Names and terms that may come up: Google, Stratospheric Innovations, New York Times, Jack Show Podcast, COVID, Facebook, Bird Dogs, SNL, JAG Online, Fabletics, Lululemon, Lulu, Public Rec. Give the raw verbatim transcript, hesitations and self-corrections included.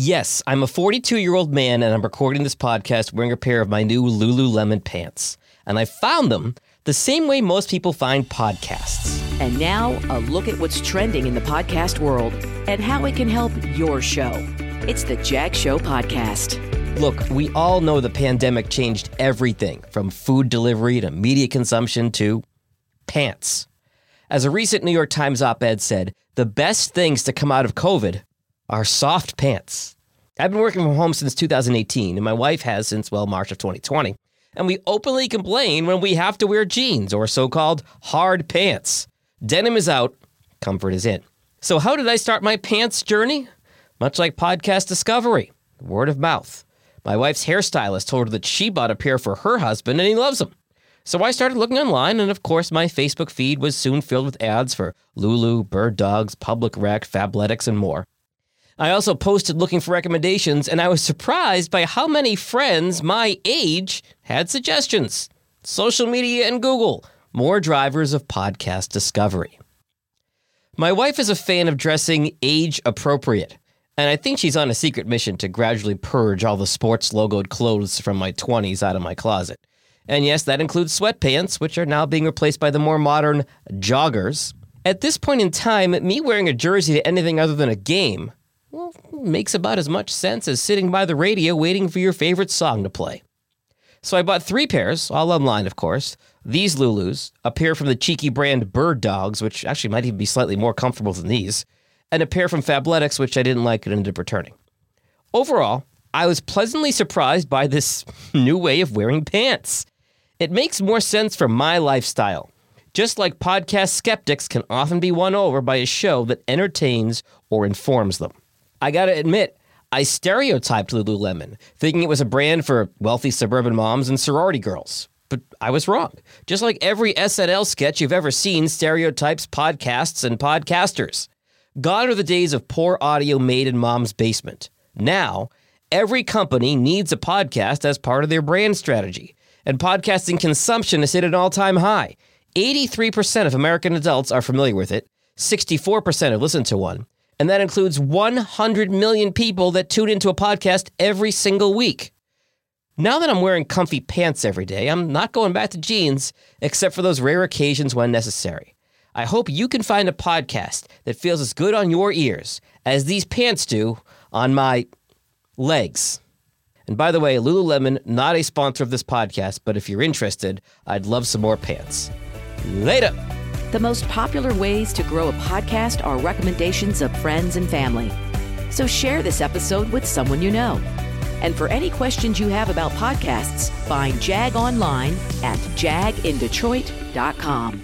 Yes, I'm a forty-two-year-old man, and I'm recording this podcast wearing a pair of my new Lululemon pants. And I found them the same way most people find podcasts. And now, a look at what's trending in the podcast world and how it can help your show. It's the Jack Show Podcast. Look, we all know the pandemic changed everything from food delivery to media consumption to pants. As a recent New York Times op-ed said, the best things to come out of COVID are soft pants. I've been working from home since two thousand eighteen, and my wife has since, well, March of twenty twenty. And we openly complain when we have to wear jeans or so-called hard pants. Denim is out, comfort is in. So how did I start my pants journey? Much like podcast discovery, word of mouth. My wife's hairstylist told her that she bought a pair for her husband and he loves them. So I started looking online, and of course my Facebook feed was soon filled with ads for Lulu, Bird Dogs, Public Rec, Fabletics, and more. I also posted looking for recommendations, and I was surprised by how many friends my age had suggestions. Social media and Google, more drivers of podcast discovery. My wife is a fan of dressing age-appropriate. And I think she's on a secret mission to gradually purge all the sports-logoed clothes from my twenties out of my closet. And yes, that includes sweatpants, which are now being replaced by the more modern joggers. At this point in time, me wearing a jersey to anything other than a game, well, makes about as much sense as sitting by the radio waiting for your favorite song to play. So I bought three pairs, all online, of course. These Lulus, a pair from the cheeky brand Bird Dogs, which actually might even be slightly more comfortable than these, and a pair from Fabletics, which I didn't like and ended up returning. Overall, I was pleasantly surprised by this new way of wearing pants. It makes more sense for my lifestyle, just like podcast skeptics can often be won over by a show that entertains or informs them. I gotta admit, I stereotyped Lululemon, thinking it was a brand for wealthy suburban moms and sorority girls. But I was wrong. Just like every S N L sketch you've ever seen stereotypes podcasts and podcasters. Gone are the days of poor audio made in mom's basement. Now, every company needs a podcast as part of their brand strategy, and podcasting consumption is at an all-time high. eighty-three percent of American adults are familiar with it, sixty-four percent have listened to one, and that includes one hundred million people that tune into a podcast every single week. Now that I'm wearing comfy pants every day, I'm not going back to jeans, except for those rare occasions when necessary. I hope you can find a podcast that feels as good on your ears as these pants do on my legs. And by the way, Lululemon, not a sponsor of this podcast, but if you're interested, I'd love some more pants. Later. The most popular ways to grow a podcast are recommendations of friends and family. So share this episode with someone you know. And for any questions you have about podcasts, find JAG Online at jag in detroit dot com.